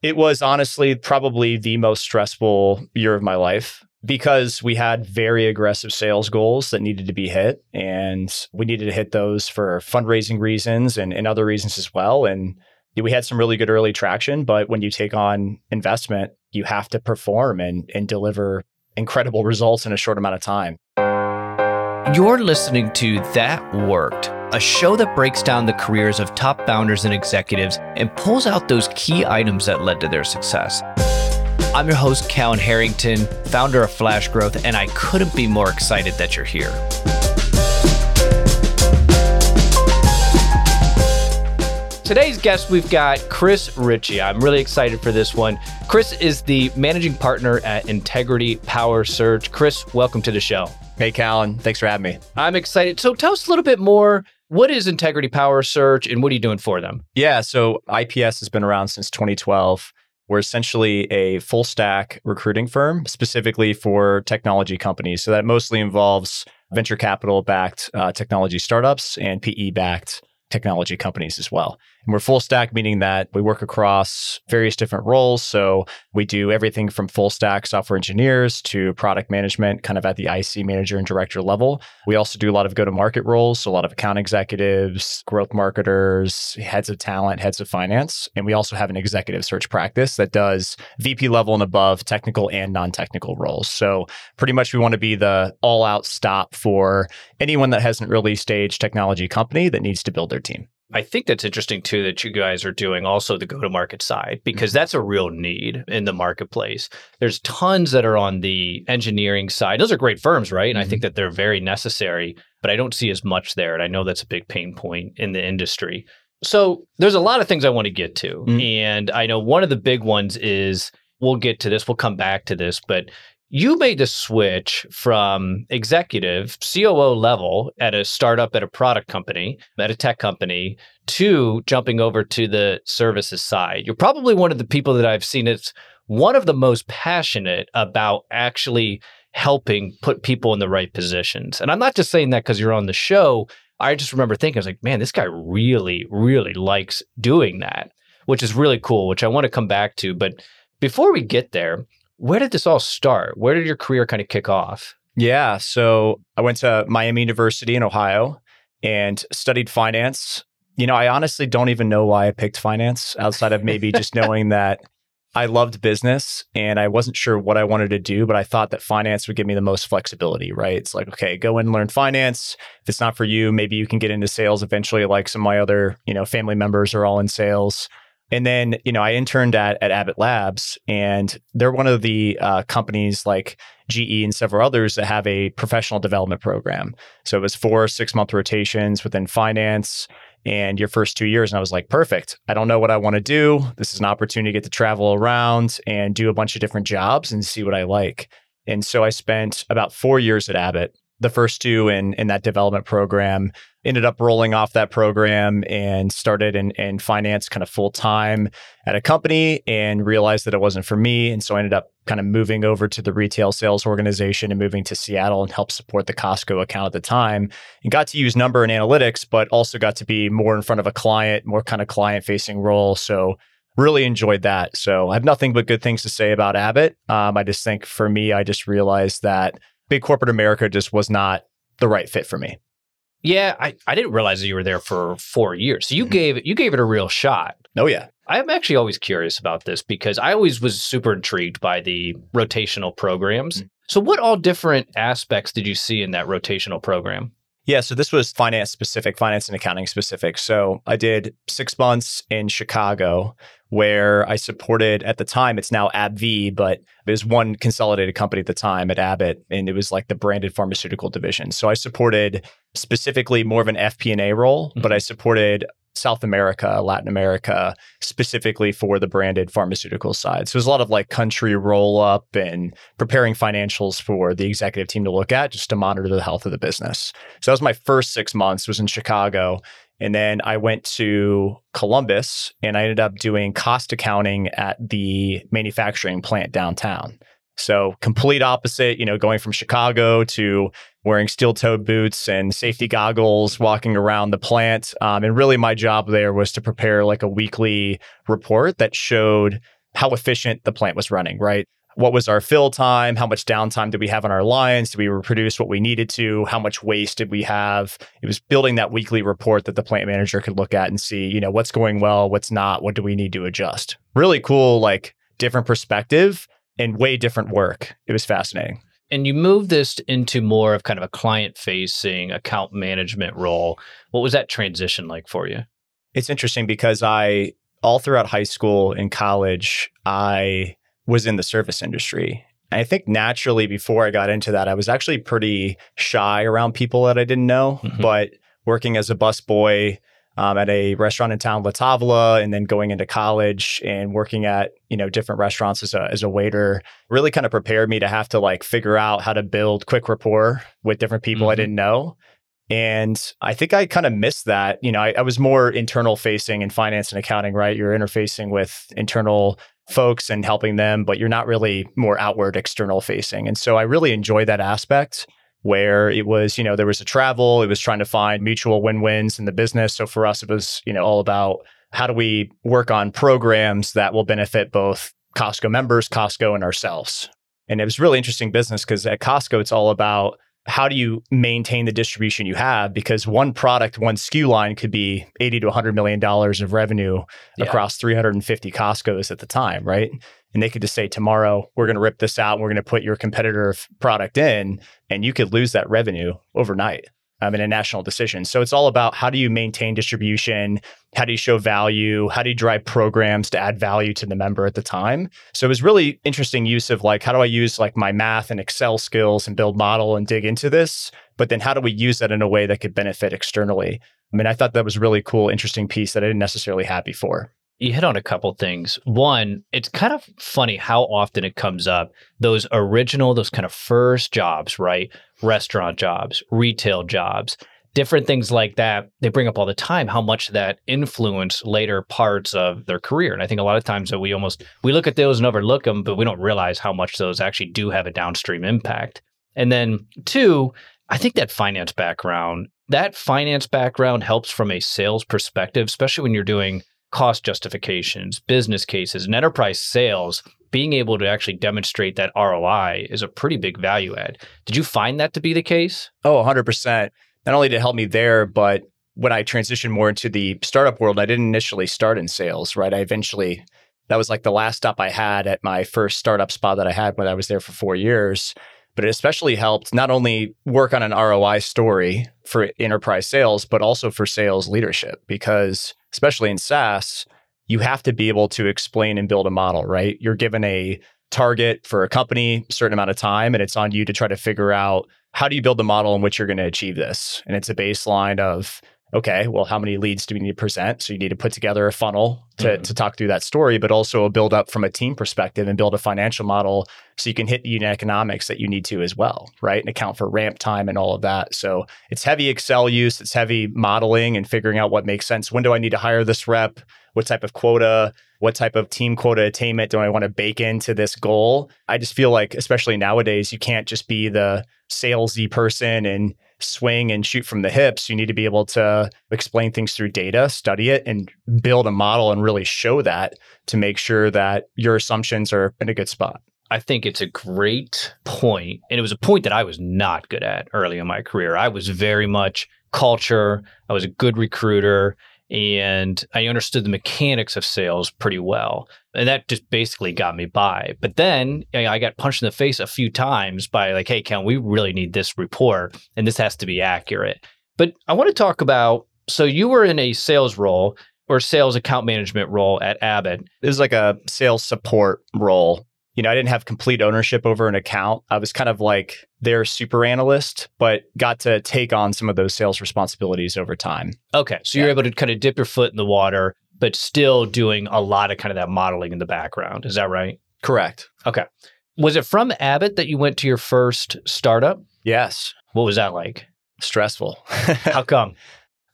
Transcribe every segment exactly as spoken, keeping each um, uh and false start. It was honestly probably the most stressful year of my life because we had very aggressive sales goals that needed to be hit. And we needed to hit those for fundraising reasons and, and other reasons as well. And we had some really good early traction, but when you take on investment, you have to perform and, and deliver incredible results in a short amount of time. You're listening to That Worked, a show that breaks down the careers of top founders and executives and pulls out those key items that led to their success. I'm your host, Callan Harrington, founder of Flash Growth, and I couldn't be more excited that you're here. Today's guest, we've got Chris Ritchie. I'm really excited for this one. Chris is the managing partner at Integrity Power Search. Chris, welcome to the show. Hey, Callan. Thanks for having me. I'm excited. So tell us a little bit more. What is Integrity Power Search and what are you doing for them? Yeah, so I P S has been around since twenty twelve. We're essentially a full stack recruiting firm specifically for technology companies. So that mostly involves venture capital backed uh, technology startups and P E backed technology companies as well. And we're full stack, meaning that we work across various different roles. So we do everything from full stack software engineers to product management, kind of at the I C manager and director level. We also do a lot of go-to-market roles, so a lot of account executives, growth marketers, heads of talent, heads of finance. And we also have an executive search practice that does V P level and above technical and non-technical roles. So pretty much we want to be the all-out stop for anyone that hasn't really staged technology company that needs to build their team. I think that's interesting too, that you guys are doing also the go-to-market side, because that's a real need in the marketplace. There's tons that are on the engineering side. Those are great firms, right? And mm-hmm. I think that they're very necessary, but I don't see as much there. And I know that's a big pain point in the industry. So there's a lot of things I want to get to. Mm-hmm. And I know one of the big ones is, we'll get to this, we'll come back to this, but you made the switch from executive C O O level at a startup, at a product company, at a tech company, to jumping over to the services side. You're probably one of the people that I've seen that's one of the most passionate about actually helping put people in the right positions. And I'm not just saying that because you're on the show. I just remember thinking, I was like, man, this guy really, really likes doing that, which is really cool, which I want to come back to. But before we get there, where did this all start? Where did your career kind of kick off? Yeah, so I went to Miami University in Ohio and studied finance. You know, I honestly don't even know why I picked finance outside of maybe just knowing that I loved business and I wasn't sure what I wanted to do, but I thought that finance would give me the most flexibility, right? It's like, okay, go and learn finance. If it's not for you, maybe you can get into sales eventually, like some of my other, you know, family members are all in sales. And then, you know, I interned at at Abbott Labs, and they're one of the uh, companies like G E and several others that have a professional development program. So it was four six-month rotations within finance and your first two years. And I was like, perfect. I don't know what I want to do. This is an opportunity to get to travel around and do a bunch of different jobs and see what I like. And so I spent about four years at Abbott. The first two in in that development program, ended up rolling off that program and started in, in finance kind of full time at a company and realized that it wasn't for me. And so I ended up kind of moving over to the retail sales organization and moving to Seattle and helped support the Costco account at the time, and got to use number and analytics, but also got to be more in front of a client, more kind of client facing role. So really enjoyed that. So I have nothing but good things to say about Abbott. Um, I just think for me, I just realized that big corporate America just was not the right fit for me. Yeah, I, I didn't realize that you were there for four years. So you mm-hmm. gave you gave it a real shot. Oh, yeah. I'm actually always curious about this because I always was super intrigued by the rotational programs. Mm-hmm. So what all different aspects did you see in that rotational program? Yeah, so this was finance specific, finance and accounting specific. So I did six months in Chicago where I supported, at the time, it's now AbbVie, but it was one consolidated company at the time at Abbott, and it was like the branded pharmaceutical division. So I supported specifically more of an F P and A role, mm-hmm. but I supported South America, Latin America, specifically for the branded pharmaceutical side. So there's a lot of like country roll up and preparing financials for the executive team to look at just to monitor the health of the business. So that was my first six months was in Chicago. And then I went to Columbus and I ended up doing cost accounting at the manufacturing plant downtown. So complete opposite, you know, going from Chicago to wearing steel-toed boots and safety goggles, walking around the plant. Um, and really my job there was to prepare like a weekly report that showed how efficient the plant was running, right? What was our fill time? How much downtime did we have on our lines? Did we reproduce what we needed to? How much waste did we have? It was building that weekly report that the plant manager could look at and see, you know, what's going well, what's not, what do we need to adjust? Really cool, like different perspective and way different work. It was fascinating. And you moved this into more of kind of a client-facing account management role. What was that transition like for you? It's interesting because I, all throughout high school and college, I was in the service industry. And I think naturally before I got into that, I was actually pretty shy around people that I didn't know. Mm-hmm. But working as a busboy um, at a restaurant in town, La Tavola, and then going into college and working at, you know, different restaurants as a as a waiter really kind of prepared me to have to like figure out how to build quick rapport with different people mm-hmm. I didn't know. And I think I kind of missed that. You know, I, I was more internal facing in finance and accounting, right? You're interfacing with internal folks and helping them, but you're not really more outward external facing. And so I really enjoy that aspect where it was, you know, there was a travel, it was trying to find mutual win-wins in the business. So for us, it was, you know, all about how do we work on programs that will benefit both Costco members, Costco, and ourselves. And it was really interesting business because at Costco, it's all about how do you maintain the distribution you have? Because one product, one S K U line could be eighty to one hundred million dollars of revenue yeah. across three hundred fifty Costco's at the time, right? And they could just say, tomorrow, we're going to rip this out and we're going to put your competitor product in, and you could lose that revenue overnight um, in a national decision. So it's all about how do you maintain distribution? How do you show value? How do you drive programs to add value to the member at the time? So it was really interesting use of like, how do I use like my math and Excel skills and build model and dig into this? But then how do we use that in a way that could benefit externally? I mean, I thought that was a really cool, interesting piece that I didn't necessarily have before. You hit on a couple things. One, it's kind of funny how often it comes up, those original, those kind of first jobs, right? Restaurant jobs, retail jobs, different things like that. They bring up all the time how much that influenced later parts of their career. And I think a lot of times that we almost, we look at those and overlook them, but we don't realize how much those actually do have a downstream impact. And then two, I think that finance background, that finance background helps from a sales perspective, especially when you're doing cost justifications, business cases, and enterprise sales, being able to actually demonstrate that R O I is a pretty big value add. Did you find that to be the case? Oh, one hundred percent. Not only did it help me there, but when I transitioned more into the startup world, I didn't initially start in sales, right? I eventually, that was like the last stop I had at my first startup spot that I had when I was there for four years. But it especially helped not only work on an R O I story for enterprise sales, but also for sales leadership. Because especially in SaaS, you have to be able to explain and build a model, right? You're given a target for a company, a certain amount of time, and it's on you to try to figure out how do you build the model in which you're going to achieve this? And it's a baseline of, okay, well, how many leads do we need to present? So you need to put together a funnel to, mm-hmm. to talk through that story, but also a build up from a team perspective and build a financial model so you can hit the unit economics that you need to as well, right? And account for ramp time and all of that. So it's heavy Excel use, it's heavy modeling and figuring out what makes sense. When do I need to hire this rep? What type of quota? What type of team quota attainment do I want to bake into this goal? I just feel like, especially nowadays, you can't just be the salesy person and swing and shoot from the hips. You need to be able to explain things through data, study it, and build a model and really show that to make sure that your assumptions are in a good spot. I think it's a great point. And it was a point that I was not good at early in my career. I was very much culture. I was a good recruiter. And I understood the mechanics of sales pretty well. And that just basically got me by. But then I got punched in the face a few times by like, hey, Ken, we really need this report and this has to be accurate. But I want to talk about, so you were in a sales role or sales account management role at Abbott. It was like a sales support role. You know, I didn't have complete ownership over an account. I was kind of like their super analyst, but got to take on some of those sales responsibilities over time. Okay. So yeah. You're able to kind of dip your foot in the water, but still doing a lot of kind of that modeling in the background. Is that right? Correct. Okay. Was it from Abbott that you went to your first startup? Yes. What was that like? Stressful. How come?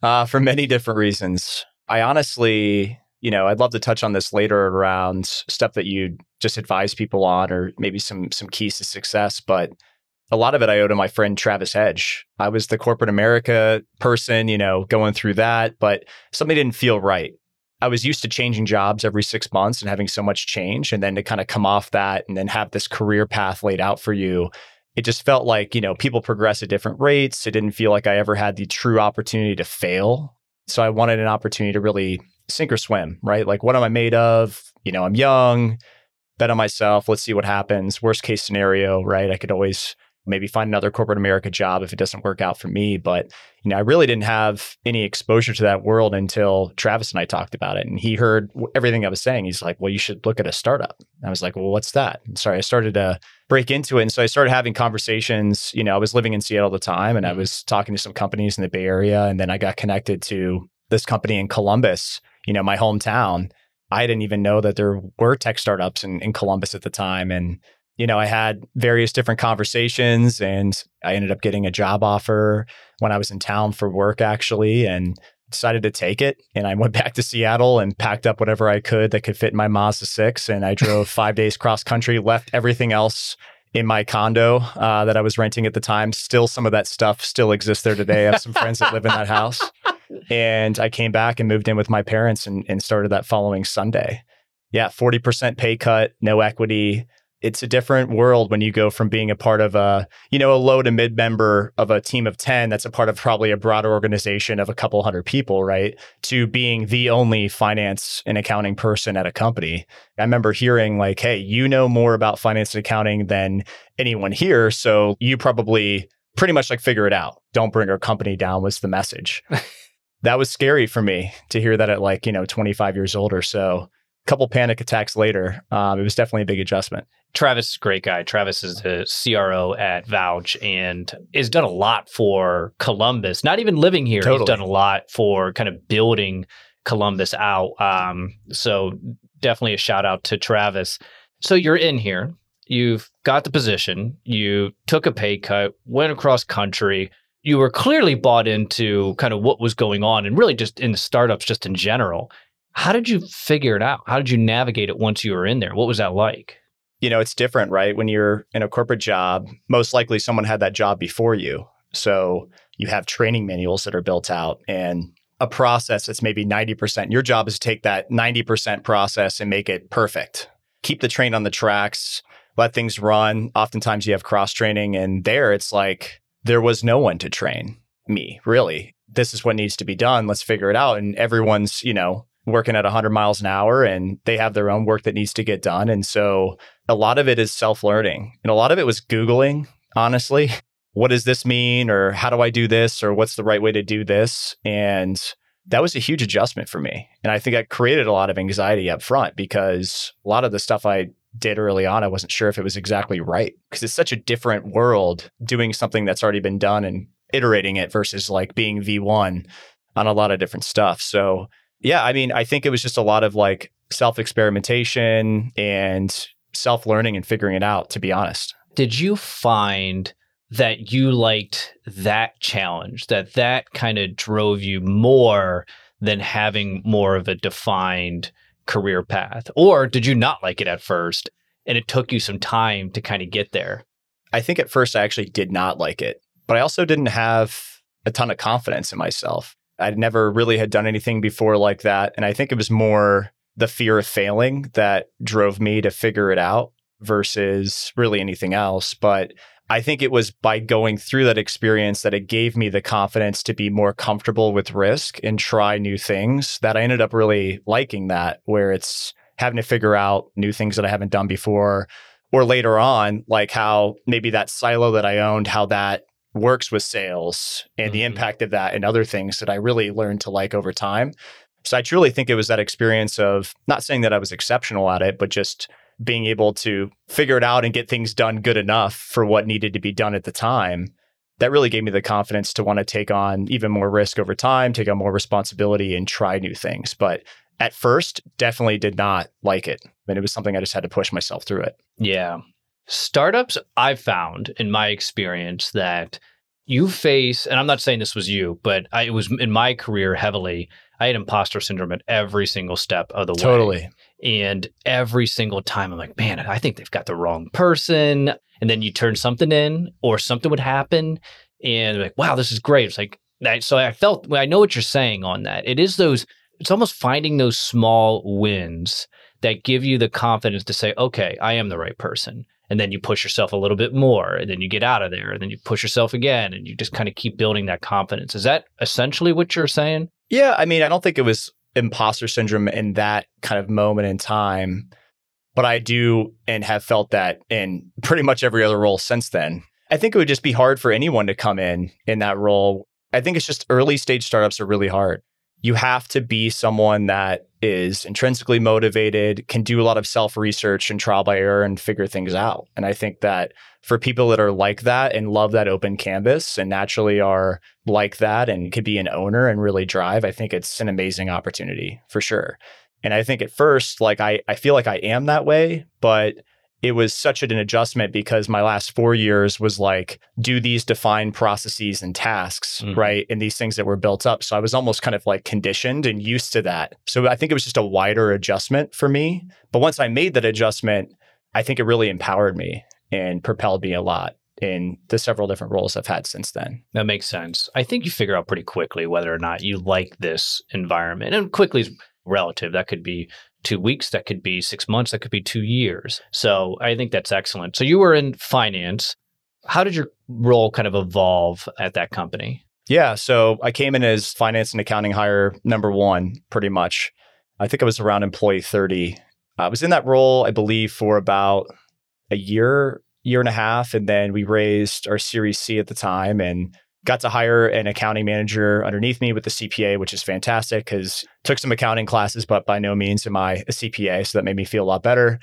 Uh, for many different reasons. I honestly... You know, I'd love to touch on this later around stuff that you just advise people on or maybe some some keys to success. But a lot of it I owe to my friend, Travis Hedge. I was the corporate America person, you know, going through that, but something didn't feel right. I was used to changing jobs every six months and having so much change. And then to kind of come off that and then have this career path laid out for you, it just felt like, you know, people progress at different rates. It didn't feel like I ever had the true opportunity to fail. So I wanted an opportunity to really sink or swim, right? Like, what am I made of? You know, I'm young, bet on myself. Let's see what happens. Worst case scenario, right? I could always maybe find another corporate America job if it doesn't work out for me. But, you know, I really didn't have any exposure to that world until Travis and I talked about it. And he heard everything I was saying. He's like, well, you should look at a startup. And I was like, well, what's that? And sorry, I started to break into it. And so I started having conversations. You know, I was living in Seattle at the time and I was talking to some companies in the Bay Area. And then I got connected to this company in Columbus, you know, my hometown. I didn't even know that there were tech startups in, in Columbus at the time. And you know, I had various different conversations and I ended up getting a job offer when I was in town for work, actually, and decided to take it. And I went back to Seattle and packed up whatever I could that could fit in my Mazda six. And I drove five days cross country, left everything else in my condo uh, that I was renting at the time. Still, some of that stuff still exists there today. I have some friends that live in that house. And I came back and moved in with my parents and, and started that following Sunday. Yeah, forty percent pay cut, no equity. It's a different world when you go from being a part of a, you know, a low to mid member of a team of ten that's a part of probably a broader organization of a couple hundred people, right? To being the only finance and accounting person at a company. I remember hearing like, hey, you know more about finance and accounting than anyone here. So you probably pretty much like figure it out. Don't bring our company down was the message. That was scary for me to hear that at like, you know, twenty-five years old or so. Couple panic attacks later, um, it was definitely a big adjustment. Travis is a great guy. Travis is the C R O at Vouch and has done a lot for Columbus. Not even living here, totally. He's done a lot for kind of building Columbus out. Um, so definitely a shout out to Travis. So you're in here. You've got the position. You took a pay cut, went across country. You were clearly bought into kind of what was going on and really just in the startups just in general. How did you figure it out? How did you navigate it once you were in there? What was that like? You know, it's different, right? When you're in a corporate job, most likely someone had that job before you. So you have training manuals that are built out and a process that's maybe ninety percent. Your job is to take that ninety percent process and make it perfect. Keep the train on the tracks, let things run. Oftentimes you have cross training and there it's like, there was no one to train me, really. This is what needs to be done. Let's figure it out. And everyone's, you know, working at one hundred miles an hour and they have their own work that needs to get done. And so a lot of it is self-learning and a lot of it was Googling, honestly. What does this mean? Or how do I do this? Or what's the right way to do this? And that was a huge adjustment for me. And I think I created a lot of anxiety up front because a lot of the stuff I did early on, I wasn't sure if it was exactly right because it's such a different world doing something that's already been done and iterating it versus like being V one on a lot of different stuff. So yeah, I mean, I think it was just a lot of like self-experimentation and self-learning and figuring it out, to be honest. Did you find that you liked that challenge, that that kind of drove you more than having more of a defined career path? Or did you not like it at first and it took you some time to kind of get there? I think at first I actually did not like it, but I also didn't have a ton of confidence in myself. I'd never really had done anything before like that. And I think it was more the fear of failing that drove me to figure it out versus really anything else. But I think it was by going through that experience that it gave me the confidence to be more comfortable with risk and try new things that I ended up really liking that, where it's having to figure out new things that I haven't done before or later on, like how maybe that silo that I owned, how that works with sales and mm-hmm. the impact of that and other things that I really learned to like over time. So I truly think it was that experience of not saying that I was exceptional at it, but just being able to figure it out and get things done good enough for what needed to be done at the time. That really gave me the confidence to want to take on even more risk over time, take on more responsibility and try new things. But at first, definitely did not like it. And it was something I just had to push myself through it. Yeah. Startups, I've found in my experience that you face, and I'm not saying this was you, but I, it was in my career heavily, I had imposter syndrome at every single step of the totally. way. Totally. And every single time I'm like, man, I think they've got the wrong person. And then you turn something in or something would happen and like, wow, this is great. It's like, so I felt, I know what you're saying on that. It is those it's almost finding those small wins that give you the confidence to say, okay, I am the right person. And then you push yourself a little bit more, and then you get out of there, and then you push yourself again, and you just kind of keep building that confidence. Is that essentially what you're saying? Yeah. I mean, I don't think it was imposter syndrome in that kind of moment in time, but I do and have felt that in pretty much every other role since then. I think it would just be hard for anyone to come in in that role. I think it's just early stage startups are really hard. You have to be someone that is intrinsically motivated, can do a lot of self-research and trial by error and figure things out. And I think that for people that are like that and love that open canvas and naturally are like that and could be an owner and really drive, I think it's an amazing opportunity for sure. And I think at first, like I, I feel like I am that way, but it was such an adjustment because my last four years was like, do these defined processes and tasks, mm. right? And these things that were built up. So I was almost kind of like conditioned and used to that. So I think it was just a wider adjustment for me. But once I made that adjustment, I think it really empowered me and propelled me a lot in the several different roles I've had since then. That makes sense. I think you figure out pretty quickly whether or not you like this environment. And quickly is relative. That could be two weeks, that could be six months, that could be two years. So I think that's excellent. So you were in finance. How did your role kind of evolve at that company? Yeah. So I came in as finance and accounting hire number one, pretty much. I think I was around employee thirty. I was in that role, I believe, for about a year, year and a half. And then we raised our Series C at the time and got to hire an accounting manager underneath me with the C P A, which is fantastic because took some accounting classes, but by no means am I a C P A. So that made me feel a lot better.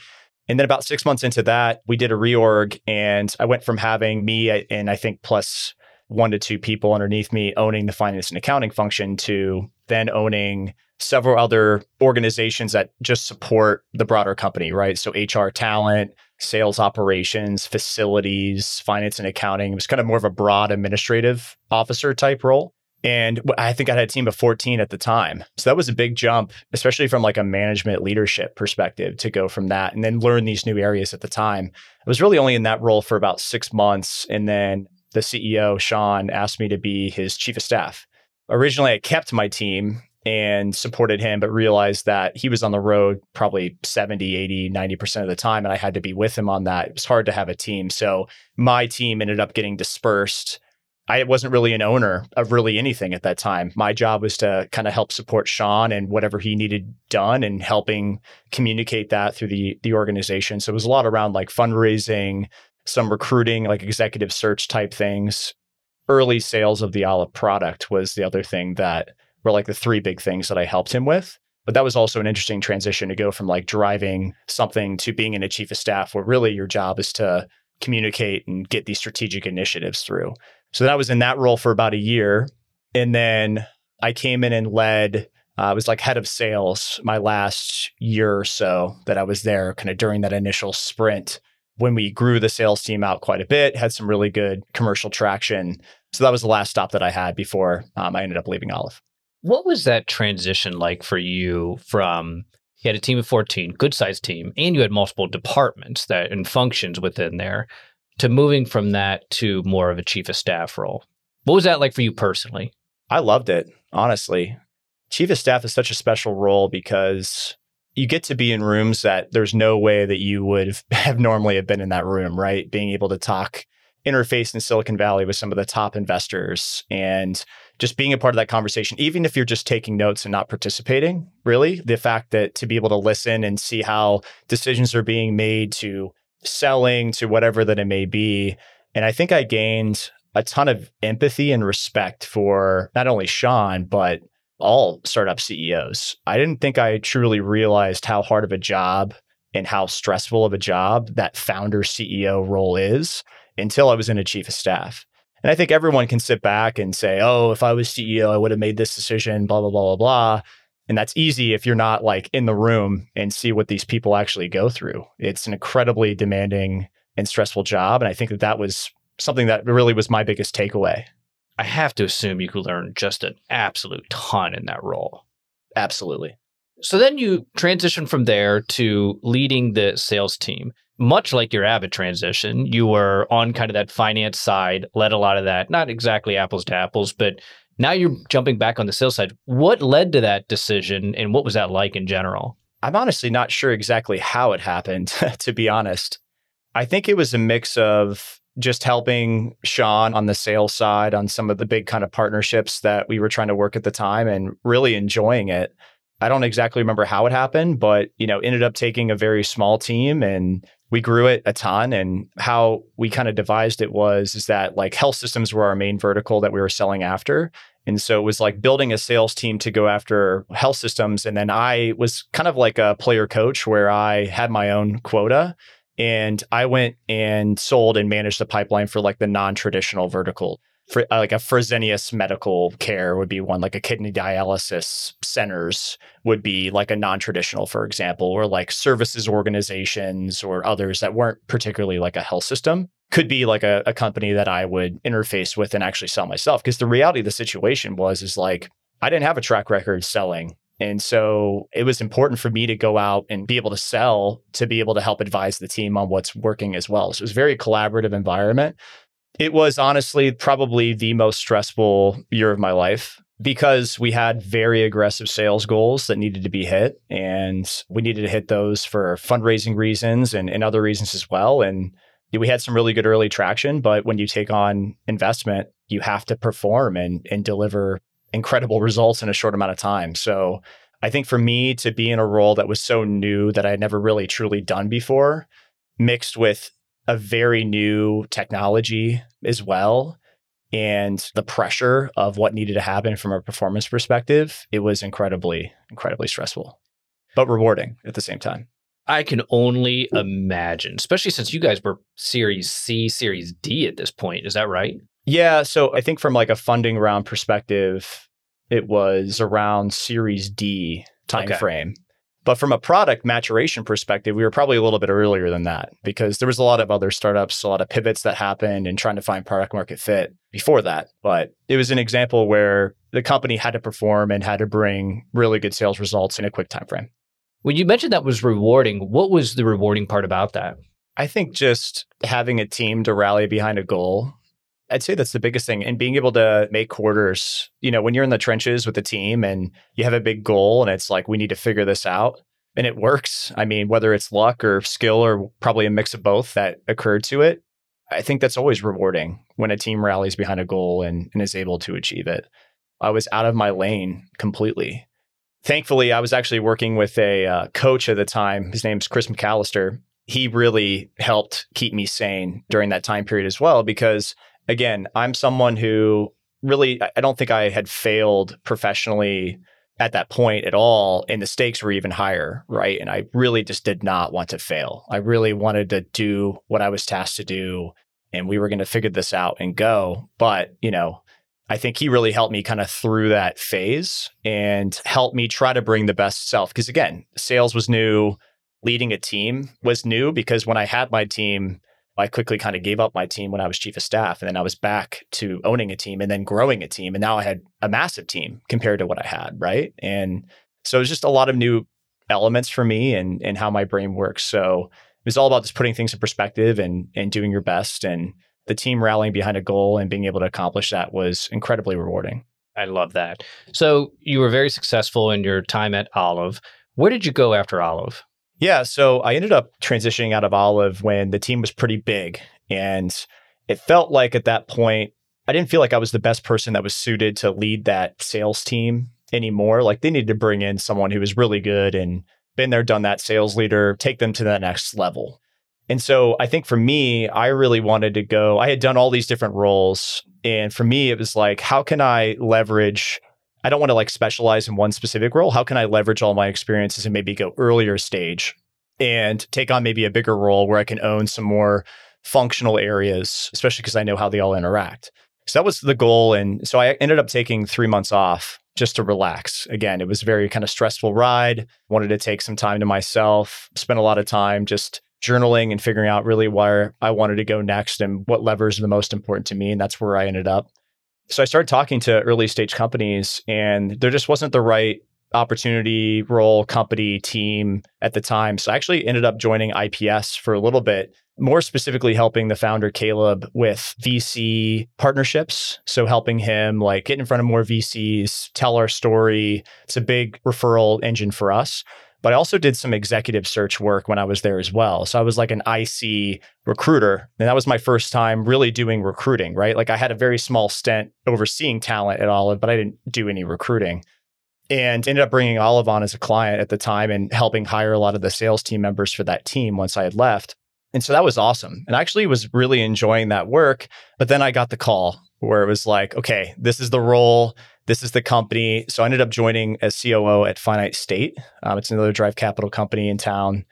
And then about six months into that, we did a reorg and I went from having me and I think plus one to two people underneath me owning the finance and accounting function to then owning several other organizations that just support the broader company, right? So H R talent, sales operations, facilities, finance and accounting. It was kind of more of a broad administrative officer type role. And I think I had a team of fourteen at the time. So that was a big jump, especially from like a management leadership perspective to go from that and then learn these new areas at the time. I was really only in that role for about six months. And then the C E O, Sean, asked me to be his chief of staff. Originally, I kept my team and supported him, but realized that he was on the road probably seventy, eighty, ninety percent of the time. And I had to be with him on that. It was hard to have a team. So my team ended up getting dispersed. I wasn't really an owner of really anything at that time. My job was to kind of help support Sean and whatever he needed done and helping communicate that through the, the organization. So it was a lot around like fundraising, some recruiting, like executive search type things. Early sales of the Olive product was the other thing that were like the three big things that I helped him with. But that was also an interesting transition to go from like driving something to being in a chief of staff where really your job is to communicate and get these strategic initiatives through. So then I was in that role for about a year. And then I came in and led, uh, I was like head of sales my last year or so that I was there kind of during that initial sprint when we grew the sales team out quite a bit, had some really good commercial traction. So that was the last stop that I had before um, I ended up leaving Olive. What was that transition like for you from, you had a team of fourteen, good sized team, and you had multiple departments that and functions within there, to moving from that to more of a chief of staff role? What was that like for you personally? I loved it, honestly. Chief of staff is such a special role because you get to be in rooms that there's no way that you would have normally have been in that room, right? Being able to talk, interface in Silicon Valley with some of the top investors and just being a part of that conversation, even if you're just taking notes and not participating, really, the fact that to be able to listen and see how decisions are being made to selling to whatever that it may be. And I think I gained a ton of empathy and respect for not only Sean, but all startup C E Os. I didn't think I truly realized how hard of a job and how stressful of a job that founder C E O role is until I was in a chief of staff. And I think everyone can sit back and say, oh, if I was C E O, I would have made this decision, blah, blah, blah, blah, blah. And that's easy if you're not like in the room and see what these people actually go through. It's an incredibly demanding and stressful job. And I think that that was something that really was my biggest takeaway. I have to assume you could learn just an absolute ton in that role. Absolutely. So then you transition from there to leading the sales team. Much like your Abbott transition, you were on kind of that finance side, led a lot of that, not exactly apples to apples, but Now you're jumping back on the sales side. What led to that decision and what was that like in general? I'm honestly not sure exactly how it happened, to be honest. I think it was a mix of just helping Sean on the sales side on some of the big kind of partnerships that we were trying to work at the time and really enjoying it. I don't exactly remember how it happened, but you know, ended up taking a very small team and we grew it a ton. And how we kind of devised it was is that like health systems were our main vertical that we were selling after. And so it was like building a sales team to go after health systems. And then I was kind of like a player coach where I had my own quota and I went and sold and managed the pipeline for like the non-traditional vertical. For, like a Fresenius Medical Care would be one, like a kidney dialysis centers would be like a non-traditional, for example, or like services organizations or others that weren't particularly like a health system could be like a, a company that I would interface with and actually sell myself. Because the reality of the situation was, is like, I didn't have a track record selling. And so it was important for me to go out and be able to sell, to be able to help advise the team on what's working as well. So it was a very collaborative environment. It was honestly probably the most stressful year of my life because we had very aggressive sales goals that needed to be hit. And we needed to hit those for fundraising reasons and, and other reasons as well. And we had some really good early traction, but when you take on investment, you have to perform and, and deliver incredible results in a short amount of time. So I think for me to be in a role that was so new that I had never really truly done before, mixed with a very new technology as well, and the pressure of what needed to happen from a performance perspective, it was incredibly, incredibly stressful, but rewarding at the same time. I can only imagine, especially since you guys were Series C, Series D at this point. Is that right? Yeah. So I think from like a funding round perspective, it was around Series D timeframe. Okay. But from a product maturation perspective, we were probably a little bit earlier than that because there was a lot of other startups, a lot of pivots that happened and trying to find product market fit before that. But it was an example where the company had to perform and had to bring really good sales results in a quick time frame. When you mentioned that was rewarding, what was the rewarding part about that? I think just having a team to rally behind a goal. I'd say that's the biggest thing, and being able to make quarters, you know, when you're in the trenches with the team and you have a big goal and it's like, we need to figure this out, and it works. I mean, whether it's luck or skill or probably a mix of both that occurred to it. I think that's always rewarding when a team rallies behind a goal and, and is able to achieve it. I was out of my lane completely. Thankfully, I was actually working with a uh, coach at the time. His name's Chris McAllister. He really helped keep me sane during that time period as well, because again, I'm someone who really, I don't think I had failed professionally at that point at all. And the stakes were even higher, right? And I really just did not want to fail. I really wanted to do what I was tasked to do. And we were going to figure this out and go. But, you know, I think he really helped me kind of through that phase and helped me try to bring the best self. Because again, sales was new. Leading a team was new, because when I had my team, I quickly kind of gave up my team when I was chief of staff, and then I was back to owning a team and then growing a team. And now I had a massive team compared to what I had, right? And so it was just a lot of new elements for me and and how my brain works. So it was all about just putting things in perspective and and doing your best. And the team rallying behind a goal and being able to accomplish that was incredibly rewarding. I love that. So you were very successful in your time at Olive. Where did you go after Olive? Yeah. So I ended up transitioning out of Olive when the team was pretty big. And it felt like at that point, I didn't feel like I was the best person that was suited to lead that sales team anymore. Like they needed to bring in someone who was really good and been there, done that, sales leader, take them to the next level. And so I think for me, I really wanted to go, I had done all these different roles. And for me, it was like, how can I leverage, I don't want to like specialize in one specific role. How can I leverage all my experiences and maybe go earlier stage and take on maybe a bigger role where I can own some more functional areas, especially because I know how they all interact. So that was the goal. And so I ended up taking three months off just to relax. Again, it was a very kind of stressful ride. Wanted to take some time to myself, spent a lot of time just journaling and figuring out really where I wanted to go next and what levers are the most important to me. And that's where I ended up. So I started talking to early stage companies, and there just wasn't the right opportunity, role, company, team at the time. So I actually ended up joining I P S for a little bit, more specifically helping the founder Caleb with V C partnerships. So helping him like get in front of more V Cs, tell our story. It's a big referral engine for us. But I also did some executive search work when I was there as well. So I was like an I C recruiter. And that was my first time really doing recruiting, right? Like I had a very small stint overseeing talent at Olive, but I didn't do any recruiting. And ended up bringing Olive on as a client at the time and helping hire a lot of the sales team members for that team once I had left. And so that was awesome. And I actually was really enjoying that work. But then I got the call where it was like, okay, this is the role. This is the company. So I ended up joining as C O O at Finite State. Um, it's another Drive Capital company in town.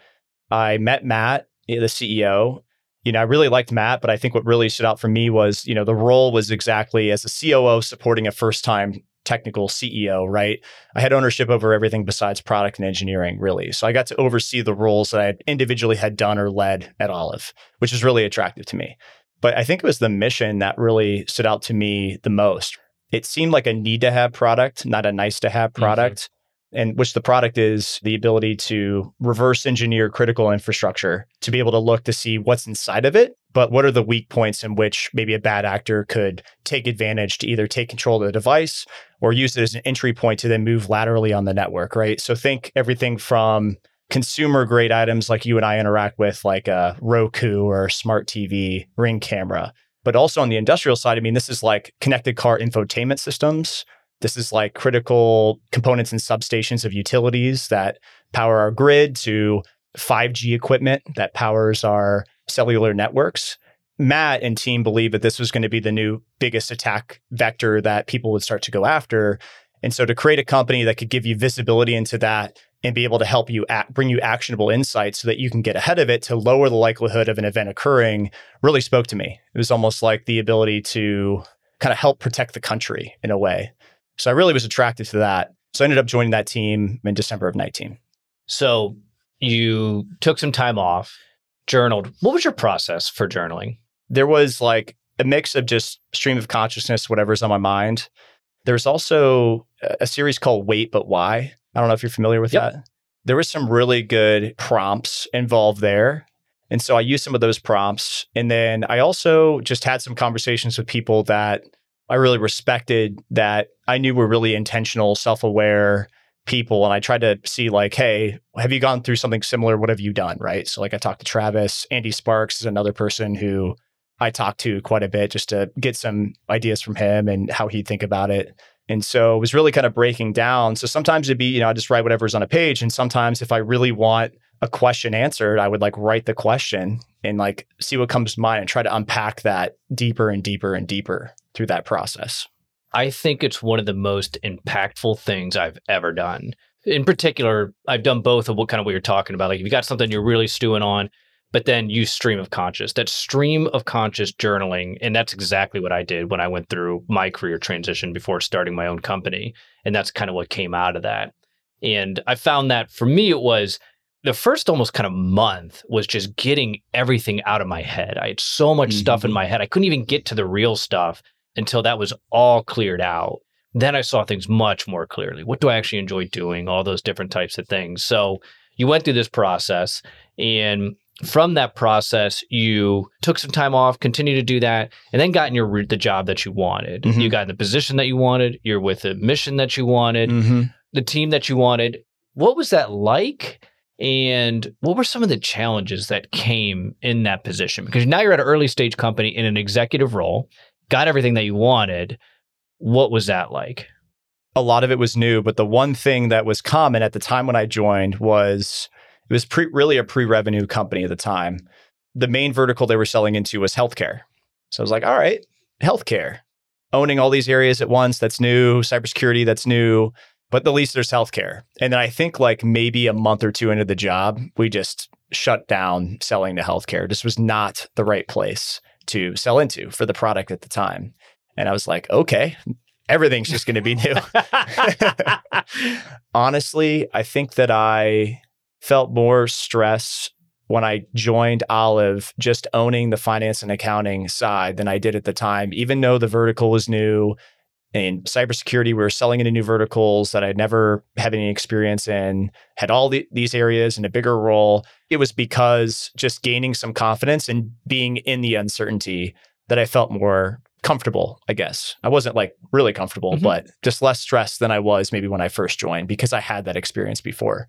I met Matt, the C E O. You know, I really liked Matt, but I think what really stood out for me was, you know, the role was exactly as a C O O supporting a first-time technical C E O, right? I had ownership over everything besides product and engineering, really. So I got to oversee the roles that I had individually had done or led at Olive, which was really attractive to me. But I think it was the mission that really stood out to me the most. It seemed like a need-to-have product, not a nice-to-have product, mm-hmm. and which the product is the ability to reverse engineer critical infrastructure to be able to look to see what's inside of it, but what are the weak points in which maybe a bad actor could take advantage to either take control of the device or use it as an entry point to then move laterally on the network, right? So think everything from consumer-grade items like you and I interact with, like a Roku or a smart T V, Ring camera. But also on the industrial side, I mean, this is like connected car infotainment systems. This is like critical components and substations of utilities that power our grid to five G equipment that powers our cellular networks. Matt and team believed that this was going to be the new biggest attack vector that people would start to go after. And so to create a company that could give you visibility into that and be able to help you act, bring you actionable insights so that you can get ahead of it to lower the likelihood of an event occurring really spoke to me. It was almost like the ability to kind of help protect the country in a way. So I really was attracted to that. So I ended up joining that team in December of nineteen. So you took some time off, journaled. What was your process for journaling? There was like a mix of just stream of consciousness, whatever's on my mind. There's also a series called Wait But Why. I don't know if you're familiar with yep. that. There was some really good prompts involved there. And so I used some of those prompts. And then I also just had some conversations with people that I really respected that I knew were really intentional, self-aware people. And I tried to see like, hey, have you gone through something similar? What have you done? Right. So like I talked to Travis. Andy Sparks is another person who I talked to quite a bit just to get some ideas from him and how he'd think about it. And so it was really kind of breaking down. So sometimes it'd be, you know, I just write whatever's on a page. And sometimes if I really want a question answered, I would like write the question and like see what comes to mind and try to unpack that deeper and deeper and deeper through that process. I think it's one of the most impactful things I've ever done. In particular, I've done both of what kind of what you're talking about. Like if you got something you're really stewing on, but then use stream of conscious, that stream of conscious journaling. And that's exactly what I did when I went through my career transition before starting my own company. And that's kind of what came out of that. And I found that for me, it was the first almost kind of month was just getting everything out of my head. I had so much mm-hmm. stuff in my head. I couldn't even get to the real stuff until that was all cleared out. Then I saw things much more clearly. What do I actually enjoy doing? All those different types of things. So you went through this process and from that process, you took some time off, continued to do that, and then got in your the job that you wanted. Mm-hmm. You got in the position that you wanted. You're with the mission that you wanted, mm-hmm. the team that you wanted. What was that like? And what were some of the challenges that came in that position? Because now you're at an early stage company in an executive role, got everything that you wanted. What was that like? A lot of it was new, but the one thing that was common at the time when I joined was It was pre, really a pre-revenue company at the time. The main vertical they were selling into was healthcare. So I was like, all right, healthcare. Owning all these areas at once, that's new. Cybersecurity, that's new. But at least there's healthcare. And then I think like maybe a month or two into the job, we just shut down selling to healthcare. This was not the right place to sell into for the product at the time. And I was like, okay, everything's just going to be new. Honestly, I think that I felt more stress when I joined Olive just owning the finance and accounting side than I did at the time, even though the vertical was new, in cybersecurity. We were selling into new verticals that I'd never had any experience in, had all the, these areas in a bigger role. It was because just gaining some confidence and being in the uncertainty that I felt more comfortable, I guess. I wasn't like really comfortable, mm-hmm. but just less stressed than I was maybe when I first joined because I had that experience before.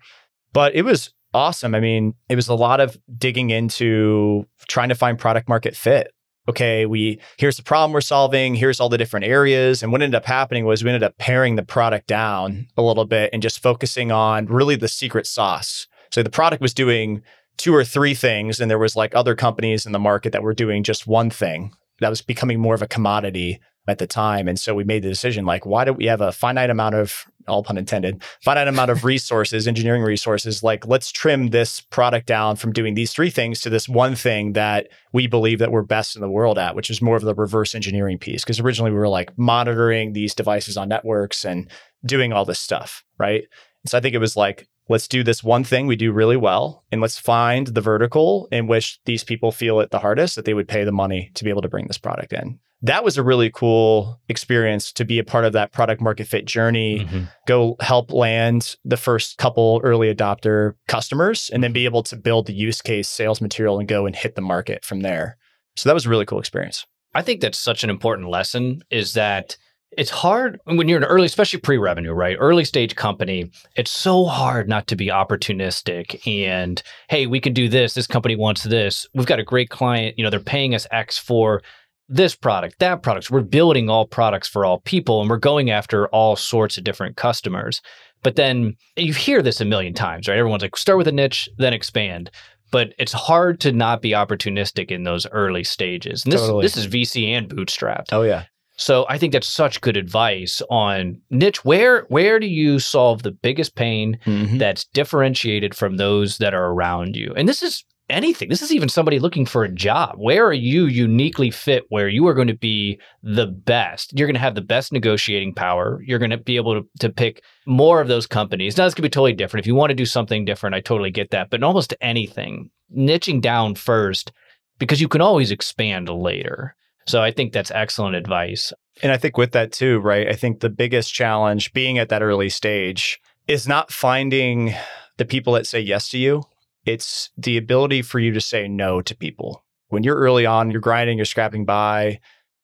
But it was awesome. I mean, it was a lot of digging into trying to find product market fit. Okay, we here's the problem we're solving. Here's all the different areas. And what ended up happening was we ended up paring the product down a little bit and just focusing on really the secret sauce. So the product was doing two or three things, and there was like other companies in the market that were doing just one thing that was becoming more of a commodity at the time. And so we made the decision, like, why don't we have a finite amount of, all pun intended, finite amount of resources, engineering resources, like let's trim this product down from doing these three things to this one thing that we believe that we're best in the world at, which is more of the reverse engineering piece. Because originally we were like monitoring these devices on networks and doing all this stuff, right? And so I think it was like, let's do this one thing we do really well, and let's find the vertical in which these people feel it the hardest that they would pay the money to be able to bring this product in. That was a really cool experience to be a part of that product market fit journey, mm-hmm. go help land the first couple early adopter customers, and then be able to build the use case sales material and go and hit the market from there. So that was a really cool experience. I think that's such an important lesson, is that it's hard when you're an early, especially pre-revenue, right? Early stage company, it's so hard not to be opportunistic and, hey, we can do this. This company wants this. We've got a great client. You know, they're paying us X for this product, that product. We're building all products for all people, and we're going after all sorts of different customers. But then you hear this a million times, right? Everyone's like, start with a niche, then expand. But it's hard to not be opportunistic in those early stages. And this, totally. This is V C and bootstrapped. Oh, yeah. So I think that's such good advice on niche. Where where do you solve the biggest pain mm-hmm. that's differentiated from those that are around you? And this is anything. This is even somebody looking for a job. Where are you uniquely fit where you are going to be the best? You're going to have the best negotiating power. You're going to be able to, to pick more of those companies. Now, this could be totally different. If you want to do something different, I totally get that. But in almost anything, niching down first, because you can always expand later. So I think that's excellent advice. And I think with that too, right? I think the biggest challenge being at that early stage is not finding the people that say yes to you. It's the ability for you to say no to people. When you're early on, you're grinding, you're scrapping by.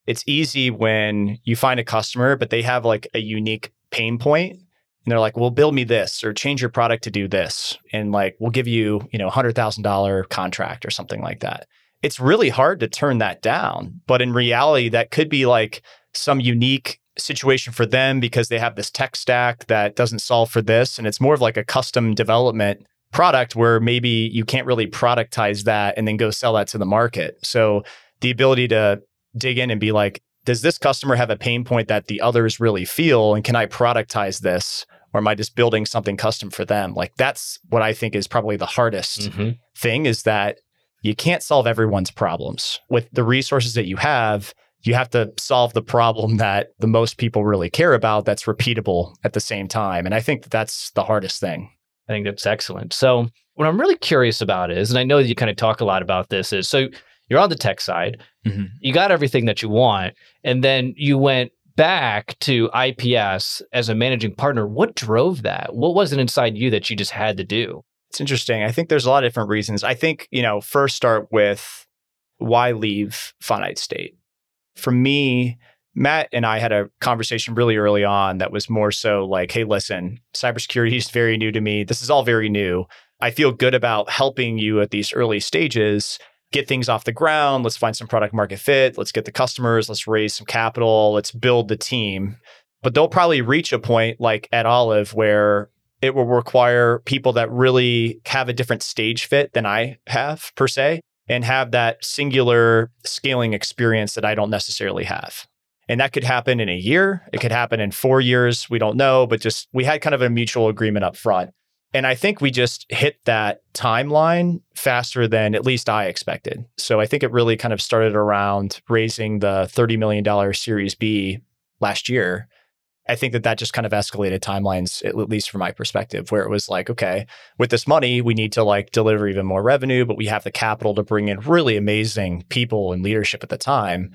It's easy when you find a customer, but they have like a unique pain point. And they're like, well, build me this or change your product to do this. And like, we'll give you, you know, one hundred thousand dollars contract or something like that. It's really hard to turn that down. But in reality, that could be like some unique situation for them because they have this tech stack that doesn't solve for this. And it's more of like a custom development product where maybe you can't really productize that and then go sell that to the market. So the ability to dig in and be like, does this customer have a pain point that the others really feel? And can I productize this? Or am I just building something custom for them? Like, that's what I think is probably the hardest mm-hmm. thing, is that you can't solve everyone's problems. With the resources that you have, you have to solve the problem that the most people really care about that's repeatable at the same time. And I think that that's the hardest thing. I think that's excellent. So what I'm really curious about is, and I know that you kind of talk a lot about this, is so you're on the tech side, mm-hmm. you got everything that you want, and then you went back to I P S as a managing partner. What drove that? What was it inside you that you just had to do? It's interesting. I think there's a lot of different reasons. I think, you know, first start with why leave Finite State. For me, Matt and I had a conversation really early on that was more so like, hey, listen, cybersecurity is very new to me. This is all very new. I feel good about helping you at these early stages, get things off the ground. Let's find some product market fit. Let's get the customers. Let's raise some capital. Let's build the team. But they'll probably reach a point like at Olive where it will require people that really have a different stage fit than I have, per se, and have that singular scaling experience that I don't necessarily have. And that could happen in a year. It could happen in four years. We don't know, but just we had kind of a mutual agreement up front. And I think we just hit that timeline faster than at least I expected. So I think it really kind of started around raising the thirty million dollars Series B last year. I think that that just kind of escalated timelines, at least from my perspective, where it was like, okay, with this money, we need to like deliver even more revenue, but we have the capital to bring in really amazing people and leadership at the time.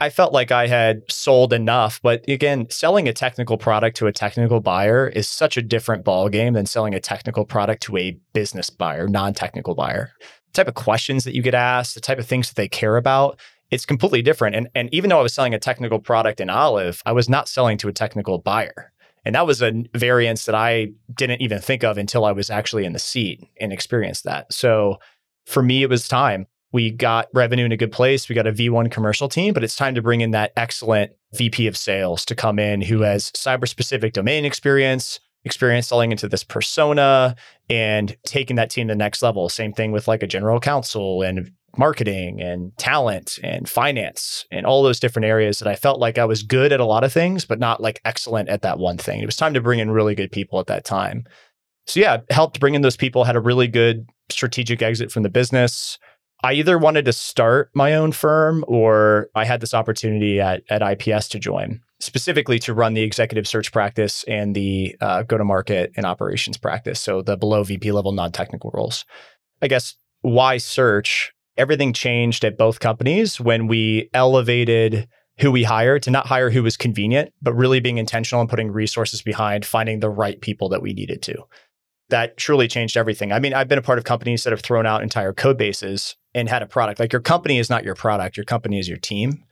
I felt like I had sold enough. But again, selling a technical product to a technical buyer is such a different ballgame than selling a technical product to a business buyer, non-technical buyer. The type of questions that you get asked, the type of things that they care about, it's completely different. And, and even though I was selling a technical product in Olive, I was not selling to a technical buyer. And that was a variance that I didn't even think of until I was actually in the seat and experienced that. So for me, it was time. We got revenue in a good place. We got a V one commercial team, but it's time to bring in that excellent V P of sales to come in who has cyber-specific domain experience, experience selling into this persona, and taking that team to the next level. Same thing with like a general counsel and marketing and talent and finance and all those different areas that I felt like I was good at a lot of things, but not like excellent at that one thing. It was time to bring in really good people at that time. So yeah, helped bring in those people, had a really good strategic exit from the business. I either wanted to start my own firm or I had this opportunity at, at I P S to join, specifically to run the executive search practice and the uh, go-to-market and operations practice. So the below V P level non-technical roles. I guess why search? Everything changed at both companies when we elevated who we hired to not hire who was convenient, but really being intentional and putting resources behind finding the right people that we needed to. That truly changed everything. I mean, I've been a part of companies that have thrown out entire code bases and had a product. Like your company is not your product. Your company is your team.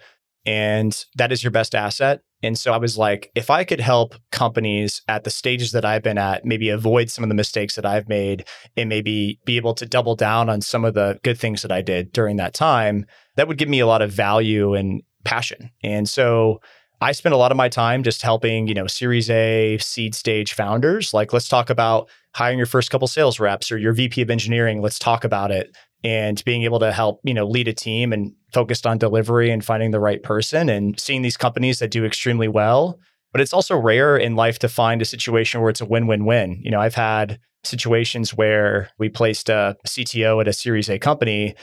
And that is your best asset. And so I was like, if I could help companies at the stages that I've been at, maybe avoid some of the mistakes that I've made and maybe be able to double down on some of the good things that I did during that time, that would give me a lot of value and passion. And so I spent a lot of my time just helping, you know, Series A, seed stage founders. Like, let's talk about hiring your first couple sales reps or your V P of engineering. Let's talk about it. And being able to help, you know, lead a team and focused on delivery and finding the right person and seeing these companies that do extremely well. But it's also rare in life to find a situation where it's a win-win-win. You know, I've had situations where we placed a C T O at a Series A company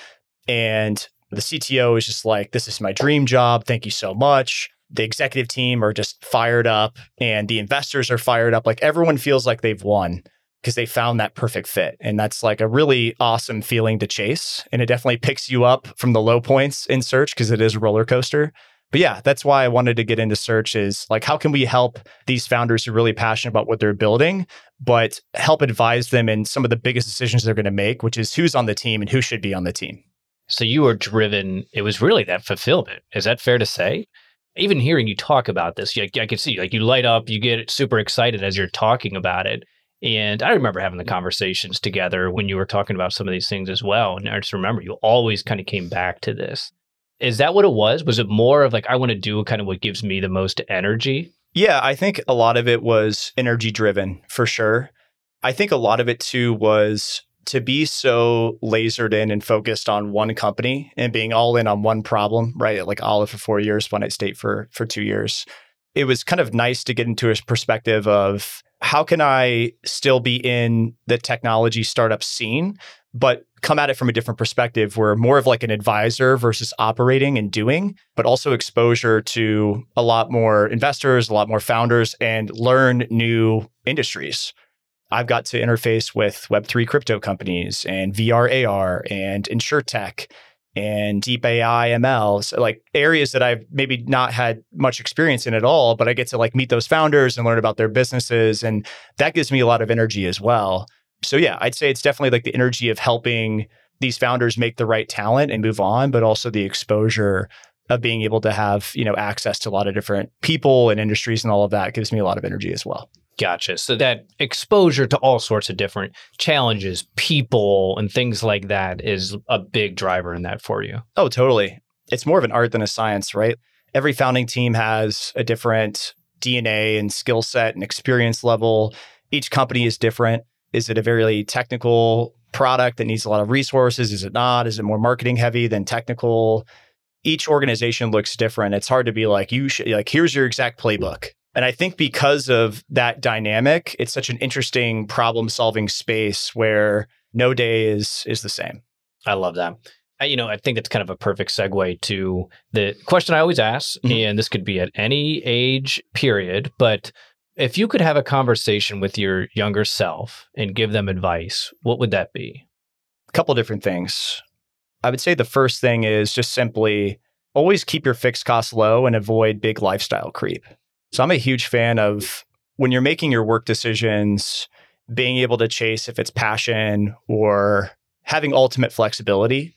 and the C T O is just like, this is my dream job. Thank you so much. The executive team are just fired up and the investors are fired up. Like everyone feels like they've won, because they found that perfect fit. And that's like a really awesome feeling to chase. And it definitely picks you up from the low points in search because it is a roller coaster. But yeah, that's why I wanted to get into search is like, how can we help these founders who are really passionate about what they're building, but help advise them in some of the biggest decisions they're going to make, which is who's on the team and who should be on the team. So you were driven, it was really that fulfillment. Is that fair to say? Even hearing you talk about this, I could see like you light up, you get super excited as you're talking about it. And I remember having the conversations together when you were talking about some of these things as well. And I just remember you always kind of came back to this. Is that what it was? Was it more of like, I want to do kind of what gives me the most energy? Yeah, I think a lot of it was energy driven for sure. I think a lot of it too was to be so lasered in and focused on one company and being all in on one problem, right? Like Olive for four years, Finite State for, for two years. It was kind of nice to get into a perspective of, how can I still be in the technology startup scene, but come at it from a different perspective where more of like an advisor versus operating and doing, but also exposure to a lot more investors, a lot more founders, and learn new industries. I've got to interface with Web three crypto companies and V R, A R and InsurTech and deep A I M L, so like areas that I've maybe not had much experience in at all, but I get to like meet those founders and learn about their businesses. And that gives me a lot of energy as well. So yeah, I'd say it's definitely like the energy of helping these founders make the right talent and move on, but also the exposure of being able to have, you know, access to a lot of different people and industries and all of that gives me a lot of energy as well. Gotcha. So that exposure to all sorts of different challenges, people, and things like that is a big driver in that for you. Oh, totally. It's more of an art than a science, right? Every founding team has a different D N A and skill set and experience level. Each company is different. Is it a very technical product that needs a lot of resources? Is it not? Is it more marketing heavy than technical? Each organization looks different. It's hard to be like, you should, like, here's your exact playbook. And I think because of that dynamic, it's such an interesting problem-solving space where no day is is the same. I love that. I, you know, I think that's kind of a perfect segue to the question I always ask, mm-hmm. and this could be at any age period, but if you could have a conversation with your younger self and give them advice, what would that be? A couple different things. I would say the first thing is just simply always keep your fixed costs low and avoid big lifestyle creep. So I'm a huge fan of when you're making your work decisions, being able to chase if it's passion or having ultimate flexibility.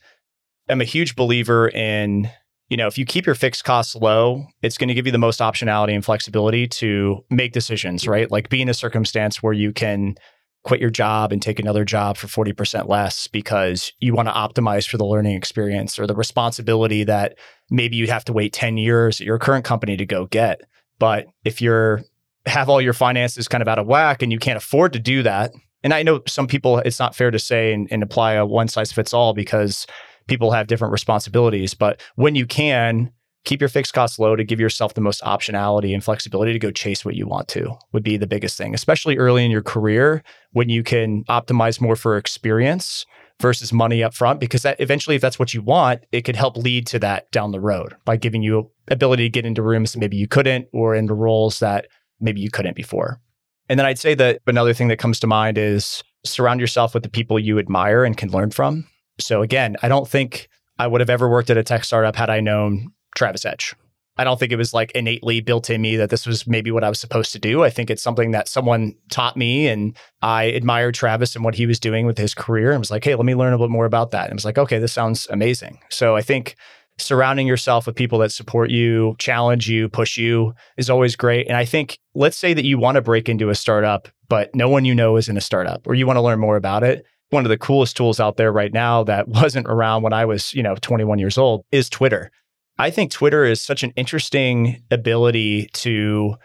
I'm a huge believer in, you know, if you keep your fixed costs low, it's going to give you the most optionality and flexibility to make decisions, right? Like be in a circumstance where you can quit your job and take another job for forty percent less because you want to optimize for the learning experience or the responsibility that maybe you'd have to wait ten years at your current company to go get. But if you're have all your finances kind of out of whack and you can't afford to do that. And I know some people, it's not fair to say and, and apply a one size fits all because people have different responsibilities. But when you can, keep your fixed costs low to give yourself the most optionality and flexibility to go chase what you want to would be the biggest thing, especially early in your career when you can optimize more for experience versus money up front, because that eventually, if that's what you want, it could help lead to that down the road by giving you ability to get into rooms that maybe you couldn't or into roles that maybe you couldn't before. And then I'd say that another thing that comes to mind is surround yourself with the people you admire and can learn from. So again, I don't think I would have ever worked at a tech startup had I known Travis Hedge. I don't think it was like innately built in me that this was maybe what I was supposed to do. I think it's something that someone taught me, and I admired Travis and what he was doing with his career and was like, hey, let me learn a little more about that. And I was like, okay, this sounds amazing. So I think surrounding yourself with people that support you, challenge you, push you is always great. And I think, let's say that you want to break into a startup, but no one you know is in a startup or you want to learn more about it. One of the coolest tools out there right now that wasn't around when I was, you know, twenty-one years old is Twitter. I think Twitter is such an interesting ability to,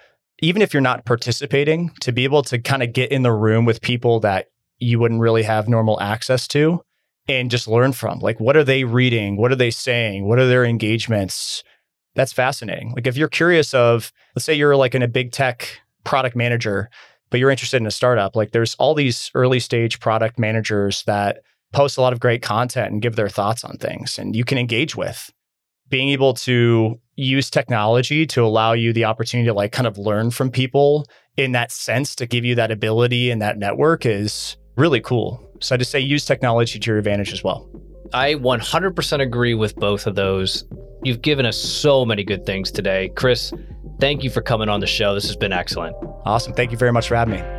even if you're not participating, to be able to kind of get in the room with people that you wouldn't really have normal access to. And just learn from, like, what are they reading? What are they saying? What are their engagements? That's fascinating. Like, if you're curious of, let's say you're like in a big tech product manager, but you're interested in a startup, like there's all these early stage product managers that post a lot of great content and give their thoughts on things and you can engage with. Being able to use technology to allow you the opportunity to like kind of learn from people in that sense to give you that ability and that network is really cool. So I just say use technology to your advantage as well. I one hundred percent agree with both of those. You've given us so many good things today. Chris, thank you for coming on the show. This has been excellent. Awesome. Thank you very much for having me.